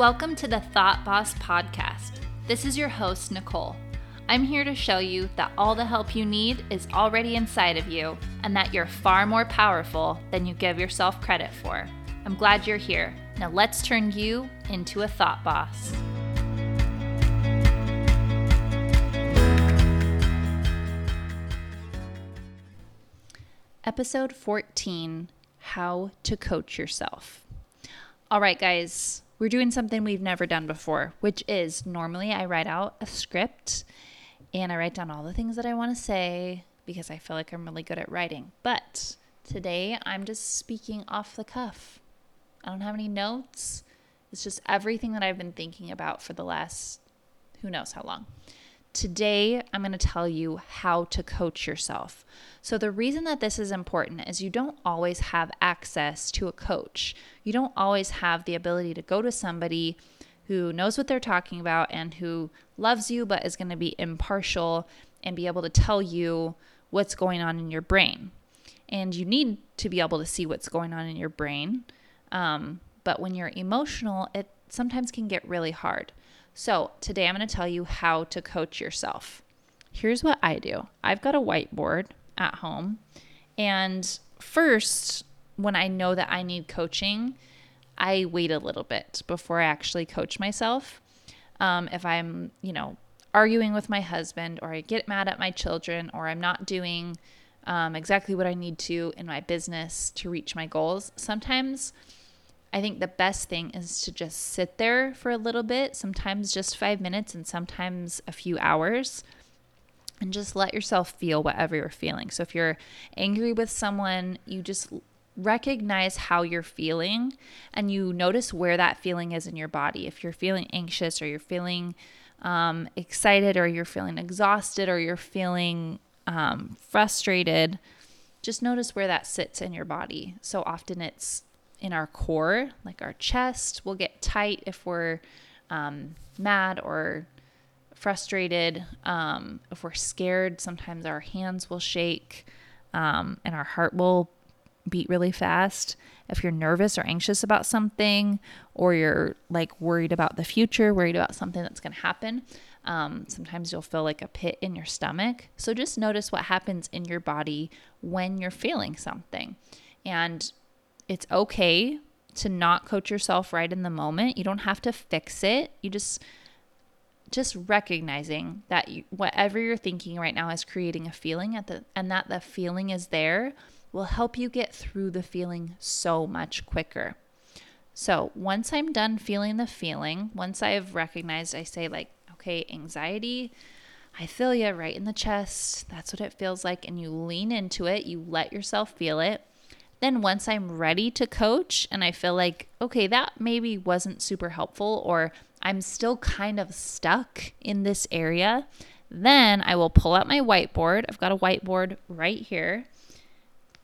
Welcome to the Thought Boss Podcast. This is your host, Nicole. I'm here to show you that all the help you need is already inside of you and that you're far more powerful than you give yourself credit for. I'm glad you're here. Now let's turn you into a Thought Boss. Episode 14, How to Coach Yourself. All right, guys. We're doing something we've never done before, which is normally I write out a script and I write down all the things that I want to say because I feel like I'm really good at writing. But today I'm just speaking off the cuff. I don't have any notes. It's just everything that I've been thinking about for the last who knows how long. Today I'm going to tell you how to coach yourself. So the reason that this is important is you don't always have access to a coach. You don't always have the ability to go to somebody who knows what they're talking about and who loves you but is going to be impartial and be able to tell you what's going on in your brain. And you need to be able to see what's going on in your brain. But when you're emotional, it sometimes can get really hard. So today I'm going to tell you how to coach yourself. Here's what I do. I've got a whiteboard at home. And first, when I know that I need coaching, I wait a little bit before I actually coach myself. If I'm, arguing with my husband, or I get mad at my children, or I'm not doing exactly what I need to in my business to reach my goals, sometimes I think the best thing is to just sit there for a little bit, sometimes just 5 minutes and sometimes a few hours, and just let yourself feel whatever you're feeling. So if you're angry with someone, you just recognize how you're feeling and you notice where that feeling is in your body. If you're feeling anxious or you're feeling excited or you're feeling exhausted or you're feeling frustrated, just notice where that sits in your body. So often it's in our core, like our chest will get tight if we're mad or frustrated. If we're scared, sometimes our hands will shake and our heart will beat really fast. If you're nervous or anxious about something, or you're like worried about the future, worried about something that's going to happen, sometimes you'll feel like a pit in your stomach. So just notice what happens in your body when you're feeling something. And it's okay to not coach yourself right in the moment. You don't have to fix it. You just recognizing that whatever you're thinking right now is creating a feeling and that the feeling is there will help you get through the feeling so much quicker. So once I'm done feeling the feeling, once I've recognized, I say like, okay, anxiety, I feel you right in the chest. That's what it feels like. And you lean into it. You let yourself feel it. Then once I'm ready to coach and I feel like, okay, that maybe wasn't super helpful, or I'm still kind of stuck in this area, then I will pull out my whiteboard. I've got a whiteboard right here.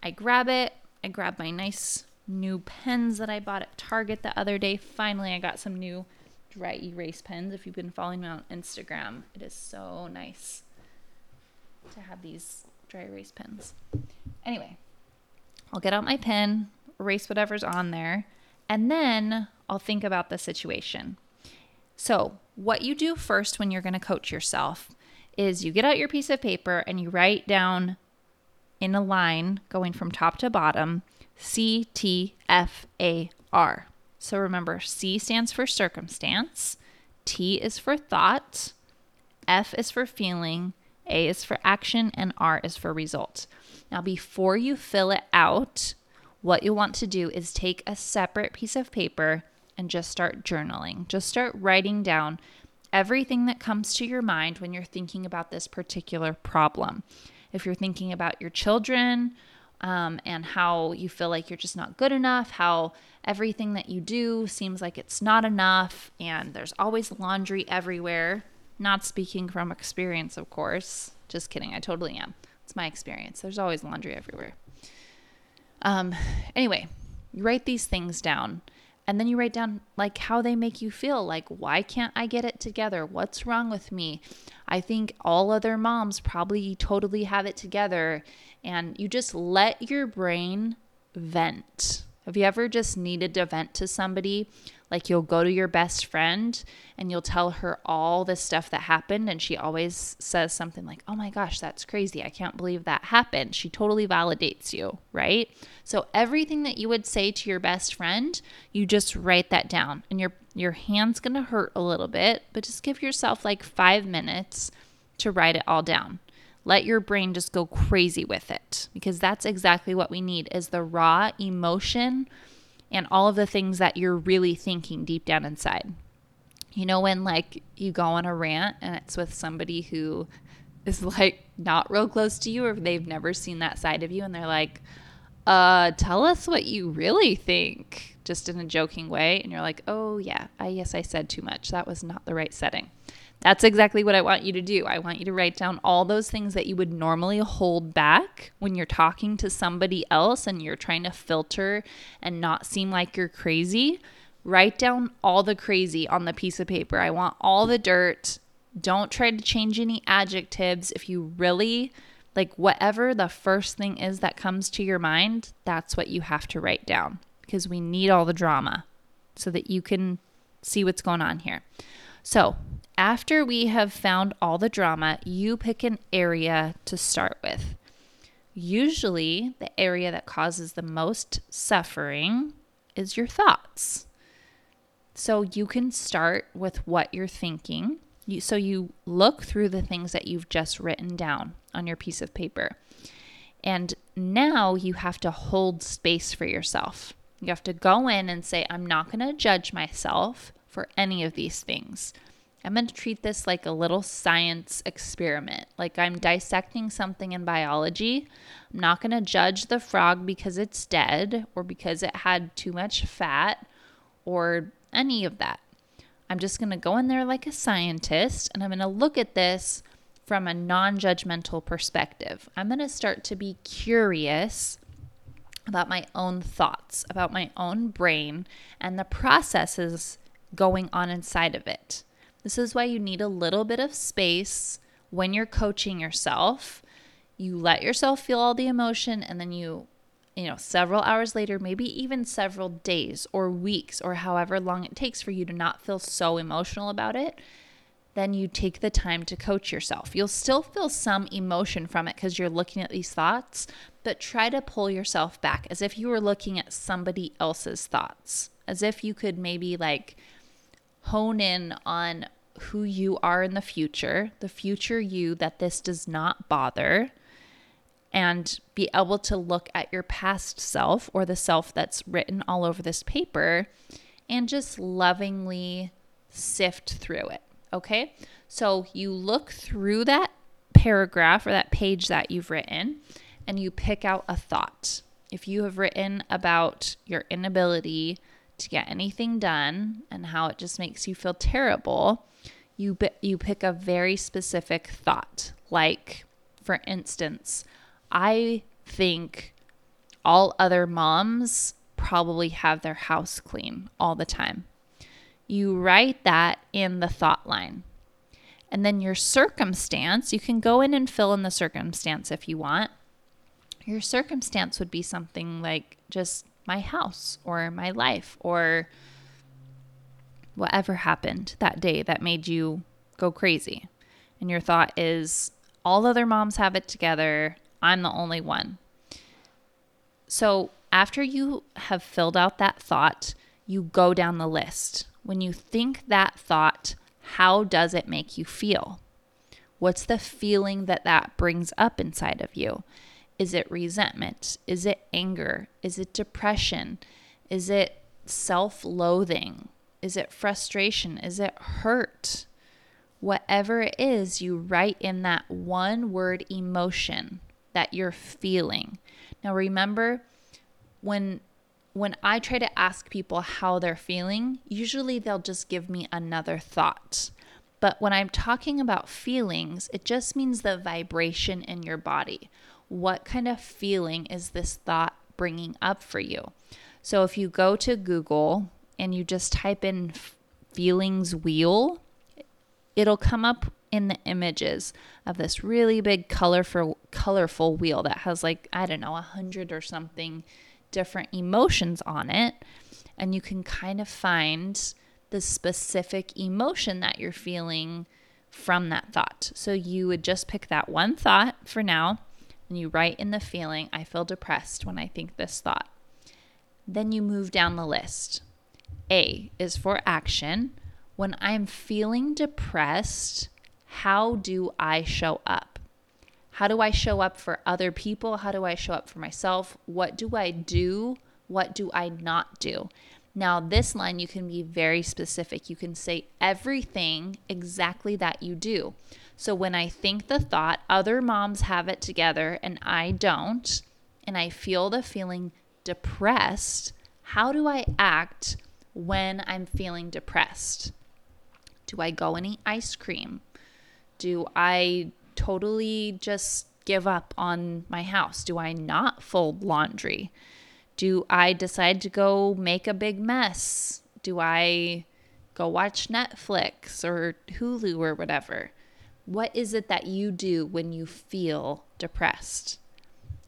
I grab it. I grab my nice new pens that I bought at Target the other day. Finally, I got some new dry erase pens. If you've been following me on Instagram, it is so nice to have these dry erase pens. Anyway. I'll get out my pen, erase whatever's on there, and then I'll think about the situation. So what you do first when you're going to coach yourself is you get out your piece of paper and you write down in a line going from top to bottom, C-T-F-A-R. So remember, C stands for circumstance, T is for thought, F is for feeling, A is for action, and R is for result. Now, before you fill it out, what you want to do is take a separate piece of paper and just start journaling. Just start writing down everything that comes to your mind when you're thinking about this particular problem. If you're thinking about your children and how you feel like you're just not good enough, how everything that you do seems like it's not enough, and there's always laundry everywhere. Not speaking from experience, of course. Just kidding. I totally am. It's my experience. There's always laundry everywhere. Anyway, you write these things down, and then you write down like how they make you feel. Like, why can't I get it together? What's wrong with me? I think all other moms probably totally have it together. And you just let your brain vent. Have you ever just needed to vent to somebody? Like, you'll go to your best friend and you'll tell her all the stuff that happened, and she always says something like, oh my gosh, that's crazy. I can't believe that happened. She totally validates you, right? So everything that you would say to your best friend, you just write that down. And your hand's going to hurt a little bit, but just give yourself like 5 minutes to write it all down. Let your brain just go crazy with it, because that's exactly what we need, is the raw emotion and all of the things that you're really thinking deep down inside. You know, when like you go on a rant and it's with somebody who is like not real close to you, or they've never seen that side of you, and they're like, tell us what you really think, just in a joking way. And you're like, oh yeah, I said too much. That was not the right setting. That's exactly what I want you to do. I want you to write down all those things that you would normally hold back when you're talking to somebody else and you're trying to filter and not seem like you're crazy. Write down all the crazy on the piece of paper. I want all the dirt. Don't try to change any adjectives. If you really, like, whatever the first thing is that comes to your mind, that's what you have to write down, because we need all the drama so that you can see what's going on here. So after we have found all the drama, you pick an area to start with. Usually the area that causes the most suffering is your thoughts. So you can start with what you're thinking. So you look through the things that you've just written down on your piece of paper. And now you have to hold space for yourself. You have to go in and say, I'm not going to judge myself for any of these things. I'm going to treat this like a little science experiment. Like I'm dissecting something in biology. I'm not going to judge the frog because it's dead or because it had too much fat or any of that. I'm just going to go in there like a scientist, and I'm going to look at this from a non-judgmental perspective. I'm going to start to be curious about my own thoughts, about my own brain, and the processes going on inside of it. This is why you need a little bit of space when you're coaching yourself. You let yourself feel all the emotion, and then you several hours later, maybe even several days or weeks or however long it takes for you to not feel so emotional about it, then you take the time to coach yourself. You'll still feel some emotion from it because you're looking at these thoughts, but try to pull yourself back as if you were looking at somebody else's thoughts, as if you could maybe like hone in on who you are in the future you that this does not bother, and be able to look at your past self or the self that's written all over this paper and just lovingly sift through it, okay? So you look through that paragraph or that page that you've written, and you pick out a thought. If you have written about your inability to get anything done and how it just makes you feel terrible, you pick a very specific thought. Like, for instance, I think all other moms probably have their house clean all the time. You write that in the thought line. And then your circumstance, you can go in and fill in the circumstance if you want. Your circumstance would be something like just my house or my life or whatever happened that day that made you go crazy. And your thought is, all other moms have it together. I'm the only one. So after you have filled out that thought, you go down the list. When you think that thought, how does it make you feel? What's the feeling that brings up inside of you? Is it resentment? Is it anger? Is it depression? Is it self-loathing? Is it frustration? Is it hurt? Whatever it is, you write in that one word emotion that you're feeling. Now remember, when I try to ask people how they're feeling, usually they'll just give me another thought. But when I'm talking about feelings, it just means the vibration in your body. What kind of feeling is this thought bringing up for you? So if you go to Google and you just type in feelings wheel, it'll come up in the images of this really big colorful wheel that has like, 100 or something different emotions on it. and you can kind of find the specific emotion that you're feeling from that thought. So you would just pick that one thought for now, and you write in the feeling, I feel depressed when I think this thought. Then you move down the list. A is for action. When I'm feeling depressed, how do I show up? How do I show up for other people? How do I show up for myself? What do I do? What do I not do? Now, this line, you can be very specific. You can say everything exactly that you do. So when I think the thought, other moms have it together and I don't, and I feel the feeling depressed, how do I act when I'm feeling depressed? Do I go and eat ice cream? Do I totally just give up on my house? Do I not fold laundry? Do I decide to go make a big mess? Do I go watch Netflix or Hulu or whatever? What is it that you do when you feel depressed?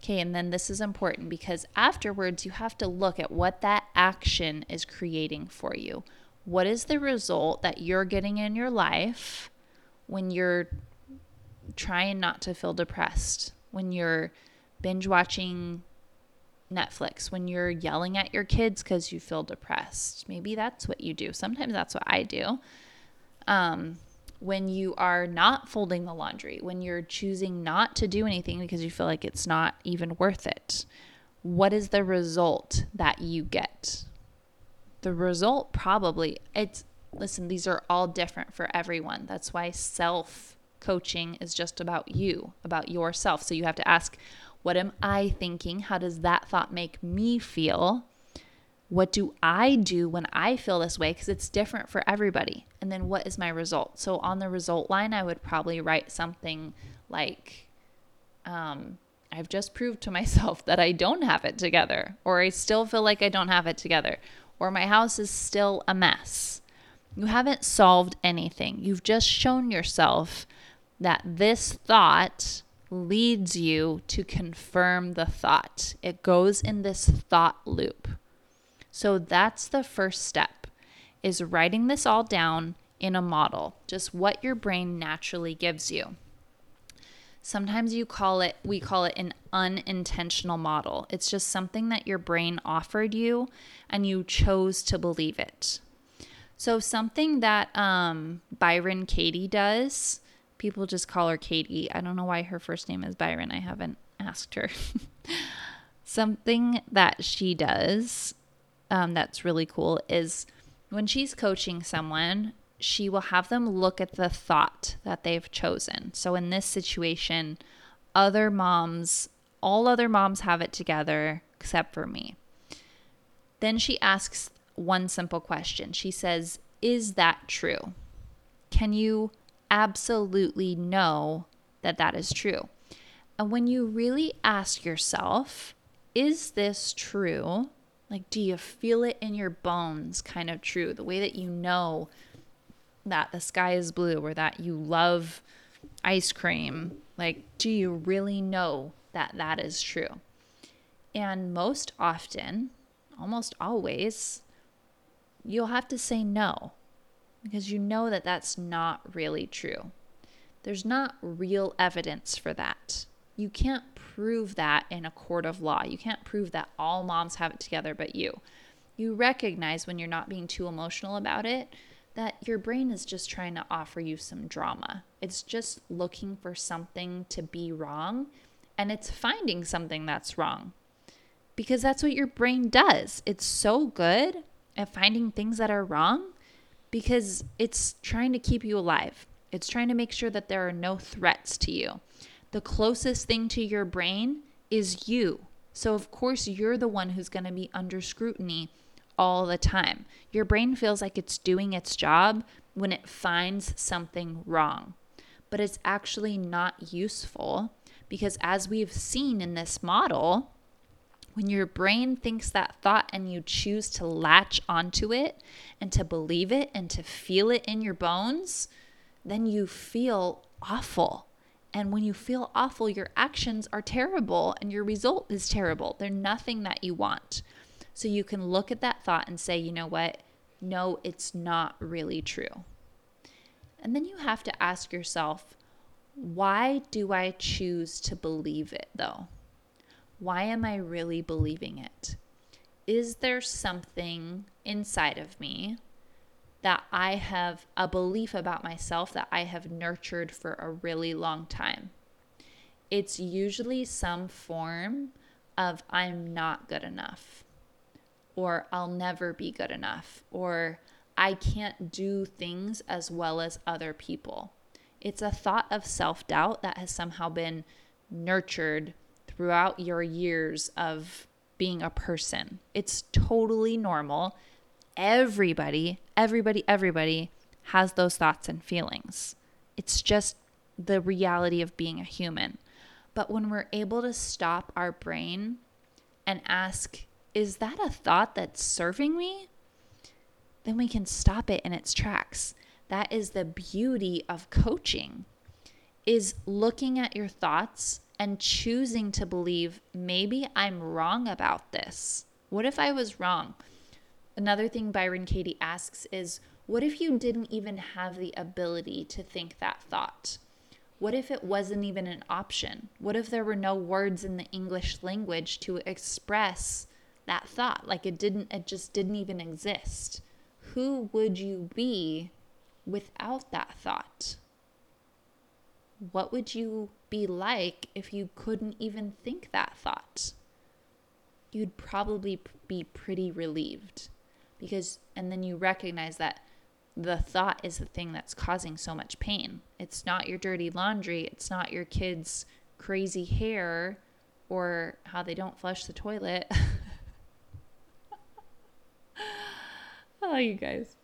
Okay, and then this is important because afterwards you have to look at what that action is creating for you. What is the result that you're getting in your life when you're trying not to feel depressed, when you're binge watching Netflix, when you're yelling at your kids because you feel depressed? Maybe that's what you do. Sometimes that's what I do. When you are not folding the laundry, when you're choosing not to do anything because you feel like it's not even worth it, what is the result that you get? The result probably, listen, these are all different for everyone. That's why self-coaching is just about you, about yourself. So you have to ask, what am I thinking? How does that thought make me feel? What do I do when I feel this way? Because it's different for everybody. And then what is my result? So on the result line, I would probably write something like, I've just proved to myself that I don't have it together, or I still feel like I don't have it together, or my house is still a mess. You haven't solved anything. You've just shown yourself that this thought leads you to confirm the thought. It goes in this thought loop. So that's the first step, is writing this all down in a model, just what your brain naturally gives you. Sometimes we call it an unintentional model. It's just something that your brain offered you and you chose to believe it. So something that Byron Katie does, people just call her Katie. I don't know why her first name is Byron. I haven't asked her. Something that she does that's really cool is when she's coaching someone, she will have them look at the thought that they've chosen. So in this situation, all other moms have it together except for me. Then she asks one simple question. She says, is that true? Can you absolutely know that that is true? And when you really ask yourself, is this true? Like, do you feel it in your bones kind of true? The way that you know that the sky is blue or that you love ice cream. Like, do you really know that that is true? And most often, almost always, you'll have to say no because you know that that's not really true. There's not real evidence for that. You can't prove that in a court of law. You can't prove that all moms have it together but you. You recognize when you're not being too emotional about it that your brain is just trying to offer you some drama. It's just looking for something to be wrong, and it's finding something that's wrong because that's what your brain does. It's so good at finding things that are wrong because it's trying to keep you alive. It's trying to make sure that there are no threats to you. The closest thing to your brain is you. So of course you're the one who's going to be under scrutiny all the time. Your brain feels like it's doing its job when it finds something wrong, but it's actually not useful because as we've seen in this model, when your brain thinks that thought and you choose to latch onto it and to believe it and to feel it in your bones, then you feel awful. And when you feel awful, your actions are terrible and your result is terrible. They're nothing that you want. So you can look at that thought and say, you know what? No, it's not really true. And then you have to ask yourself, why do I choose to believe it though? Why am I really believing it? Is there something inside of me that I have a belief about myself that I have nurtured for a really long time? It's usually some form of I'm not good enough, or I'll never be good enough, or I can't do things as well as other people. It's a thought of self-doubt that has somehow been nurtured throughout your years of being a person. It's totally normal. Everybody has those thoughts and feelings. It's just the reality of being a human. But when we're able to stop our brain and ask, is that a thought that's serving me? Then we can stop it in its tracks. That is the beauty of coaching, is looking at your thoughts and choosing to believe, maybe I'm wrong about this. What if I was wrong? Another thing Byron Katie asks is, what if you didn't even have the ability to think that thought? What if it wasn't even an option? What if there were no words in the English language to express that thought? Like it just didn't even exist. Who would you be without that thought? What would you be like if you couldn't even think that thought? You'd probably be pretty relieved, and then you recognize that the thought is the thing that's causing so much pain. It's not your dirty laundry. It's not your kids' crazy hair or how they don't flush the toilet. Oh, you guys.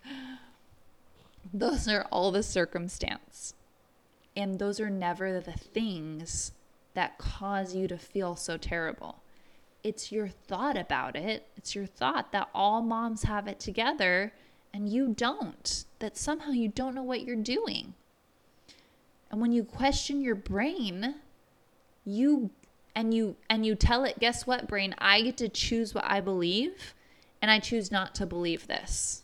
Those are all the circumstance. And those are never the things that cause you to feel so terrible. It's your thought about it. It's your thought that all moms have it together and you don't, that somehow you don't know what you're doing. And when you question your brain, you tell it, guess what, brain? I get to choose what I believe, and I choose not to believe this.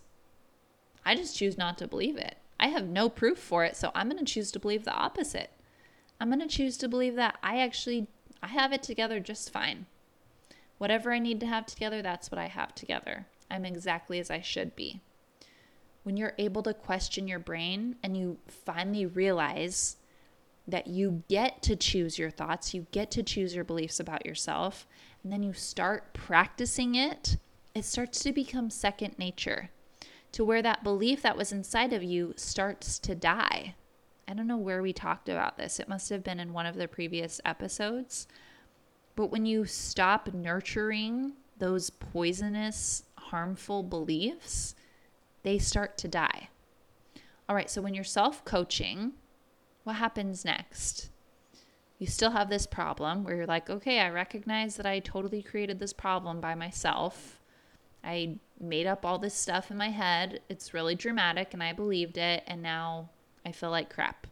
I just choose not to believe it. I have no proof for it, so I'm going to choose to believe the opposite. I'm going to choose to believe that I have it together just fine. Whatever I need to have together, that's what I have together. I'm exactly as I should be. When you're able to question your brain and you finally realize that you get to choose your thoughts, you get to choose your beliefs about yourself, and then you start practicing it, it starts to become second nature, to where that belief that was inside of you starts to die. I don't know where we talked about this. It must have been in one of the previous episodes. But when you stop nurturing those poisonous, harmful beliefs, they start to die. All right, so when you're self-coaching, what happens next? You still have this problem where you're like, okay, I recognize that I totally created this problem by myself. I made up all this stuff in my head. It's really dramatic and I believed it and now I feel like crap.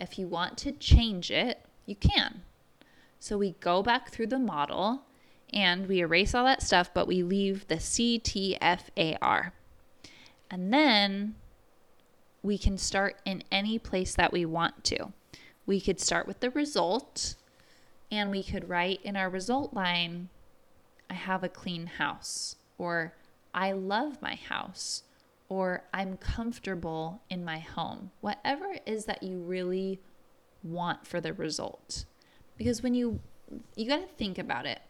If you want to change it, you can. So we go back through the model and we erase all that stuff, but we leave the CTFAR. And then we can start in any place that we want to. We could start with the result and we could write in our result line, I have a clean house, or I love my house, or I'm comfortable in my home. Whatever it is that you really want for the result. Because when you got to think about it.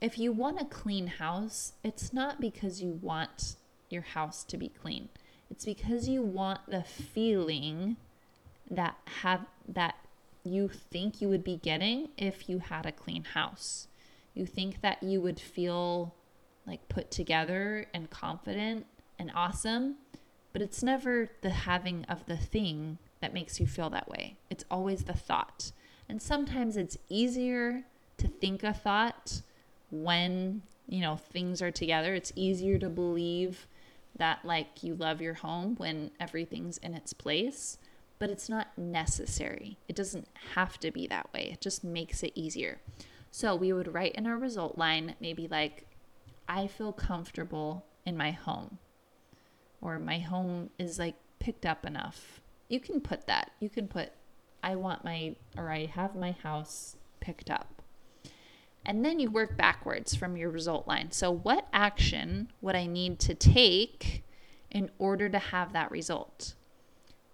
If you want a clean house, it's not because you want your house to be clean. It's because you want the feeling that you think you would be getting if you had a clean house. You think that you would feel like put together and confident and awesome, but it's never the having of the thing that makes you feel that way. It's always the thought. And sometimes it's easier to think a thought when, things are together. It's easier to believe that like you love your home when everything's in its place, but it's not necessary. It doesn't have to be that way. It just makes it easier. So we would write in our result line, maybe like I feel comfortable in my home, or my home is like picked up enough. You can put that. You can put, I have my house picked up. And then you work backwards from your result line. So what action would I need to take in order to have that result?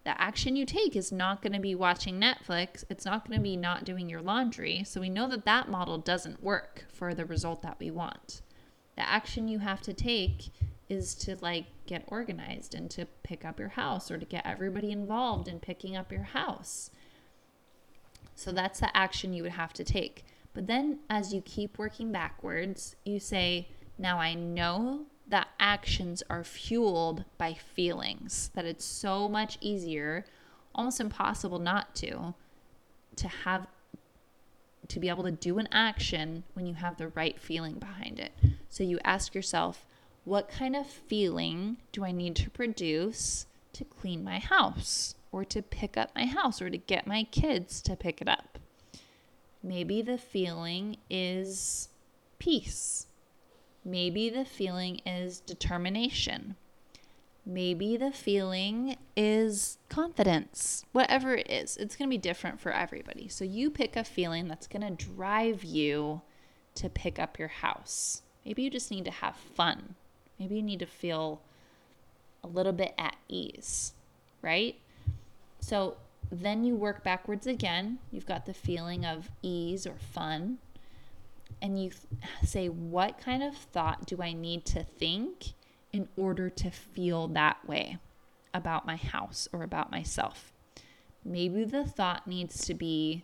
The action you take is not going to be watching Netflix. It's not going to be not doing your laundry. So we know that that model doesn't work for the result that we want. The action you have to take is to like get organized and to pick up your house, or to get everybody involved in picking up your house. So that's the action you would have to take. But then as you keep working backwards, you say, now I know that actions are fueled by feelings, that it's so much easier, almost impossible not to be able to do an action when you have the right feeling behind it. So you ask yourself, what kind of feeling do I need to produce to clean my house, or to pick up my house, or to get my kids to pick it up? Maybe the feeling is peace. Maybe the feeling is determination. Maybe the feeling is confidence. Whatever it is, it's going to be different for everybody. So you pick a feeling that's going to drive you to pick up your house. Maybe you just need to have fun. Maybe you need to feel a little bit at ease, right? So then you work backwards again. You've got the feeling of ease or fun. And you say, what kind of thought do I need to think in order to feel that way about my house or about myself? Maybe the thought needs to be,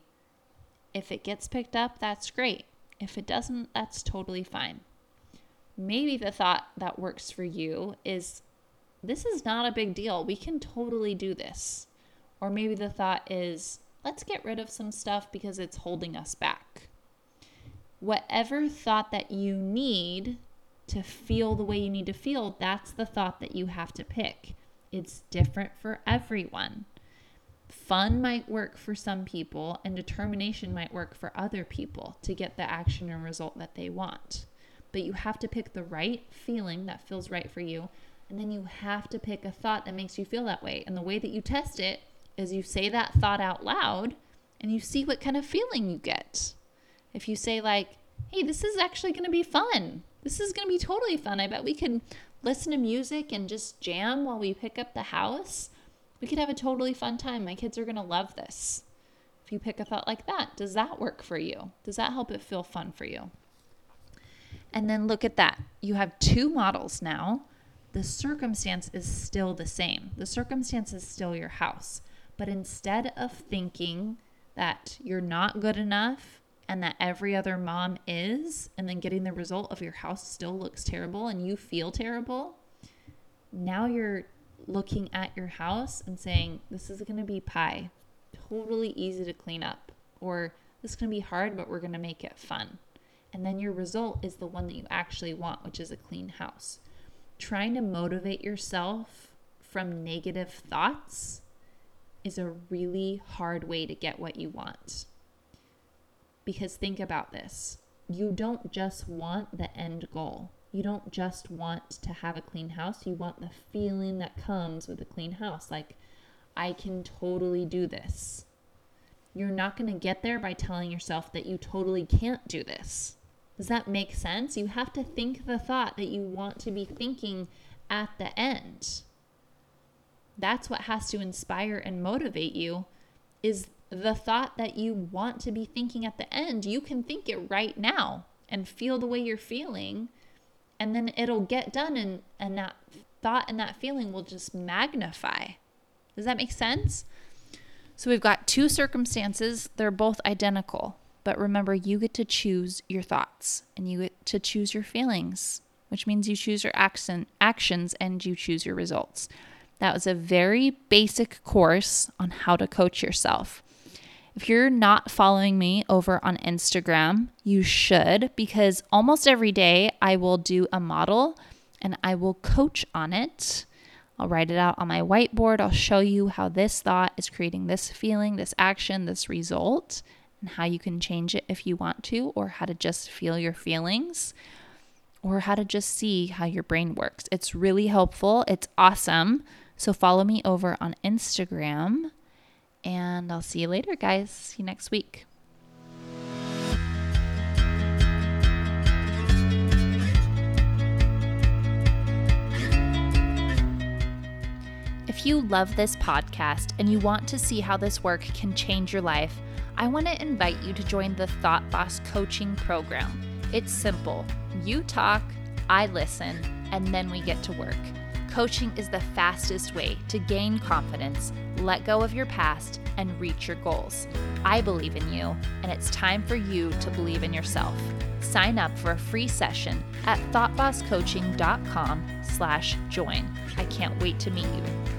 if it gets picked up, that's great. If it doesn't, that's totally fine. Maybe the thought that works for you is, this is not a big deal. We can totally do this. Or maybe the thought is, let's get rid of some stuff because it's holding us back. Whatever thought that you need to feel the way you need to feel, that's the thought that you have to pick. It's different for everyone. Fun might work for some people, and determination might work for other people to get the action and result that they want. But you have to pick the right feeling that feels right for you, and then you have to pick a thought that makes you feel that way. And the way that you test it is you say that thought out loud, and you see what kind of feeling you get. If you say like, hey, this is actually going to be fun. This is going to be totally fun. I bet we can listen to music and just jam while we pick up the house. We could have a totally fun time. My kids are going to love this. If you pick a thought like that, does that work for you? Does that help it feel fun for you? And then look at that. You have two models now. The circumstance is still the same. The circumstance is still your house. But instead of thinking that you're not good enough, and that every other mom is, and then getting the result of your house still looks terrible and you feel terrible, now you're looking at your house and saying, this is gonna be pie, totally easy to clean up, or this is gonna be hard, but we're gonna make it fun. And then your result is the one that you actually want, which is a clean house. Trying to motivate yourself from negative thoughts is a really hard way to get what you want. Because think about this, you don't just want the end goal. You don't just want to have a clean house. You want the feeling that comes with a clean house. Like, I can totally do this. You're not going to get there by telling yourself that you totally can't do this. Does that make sense? You have to think the thought that you want to be thinking at the end. That's what has to inspire and motivate you, is the thought that you want to be thinking at the end. You can think it right now and feel the way you're feeling, and then it'll get done, and that thought and that feeling will just magnify. Does that make sense? So we've got two circumstances. They're both identical. But remember, you get to choose your thoughts, and you get to choose your feelings, which means you choose your actions and you choose your results. That was a very basic course on how to coach yourself. If you're not following me over on Instagram, you should, because almost every day I will do a model and I will coach on it. I'll write it out on my whiteboard. I'll show you how this thought is creating this feeling, this action, this result, and how you can change it if you want to, or how to just feel your feelings, or how to just see how your brain works. It's really helpful. It's awesome. So follow me over on Instagram, and I'll see you later, guys. See you next week. If you love this podcast and you want to see how this work can change your life, I want to invite you to join the Thought Boss Coaching Program. It's simple. You talk, I listen, and then we get to work. Coaching is the fastest way to gain confidence, let go of your past, and reach your goals. I believe in you, and it's time for you to believe in yourself. Sign up for a free session at thoughtbosscoaching.com/join. I can't wait to meet you.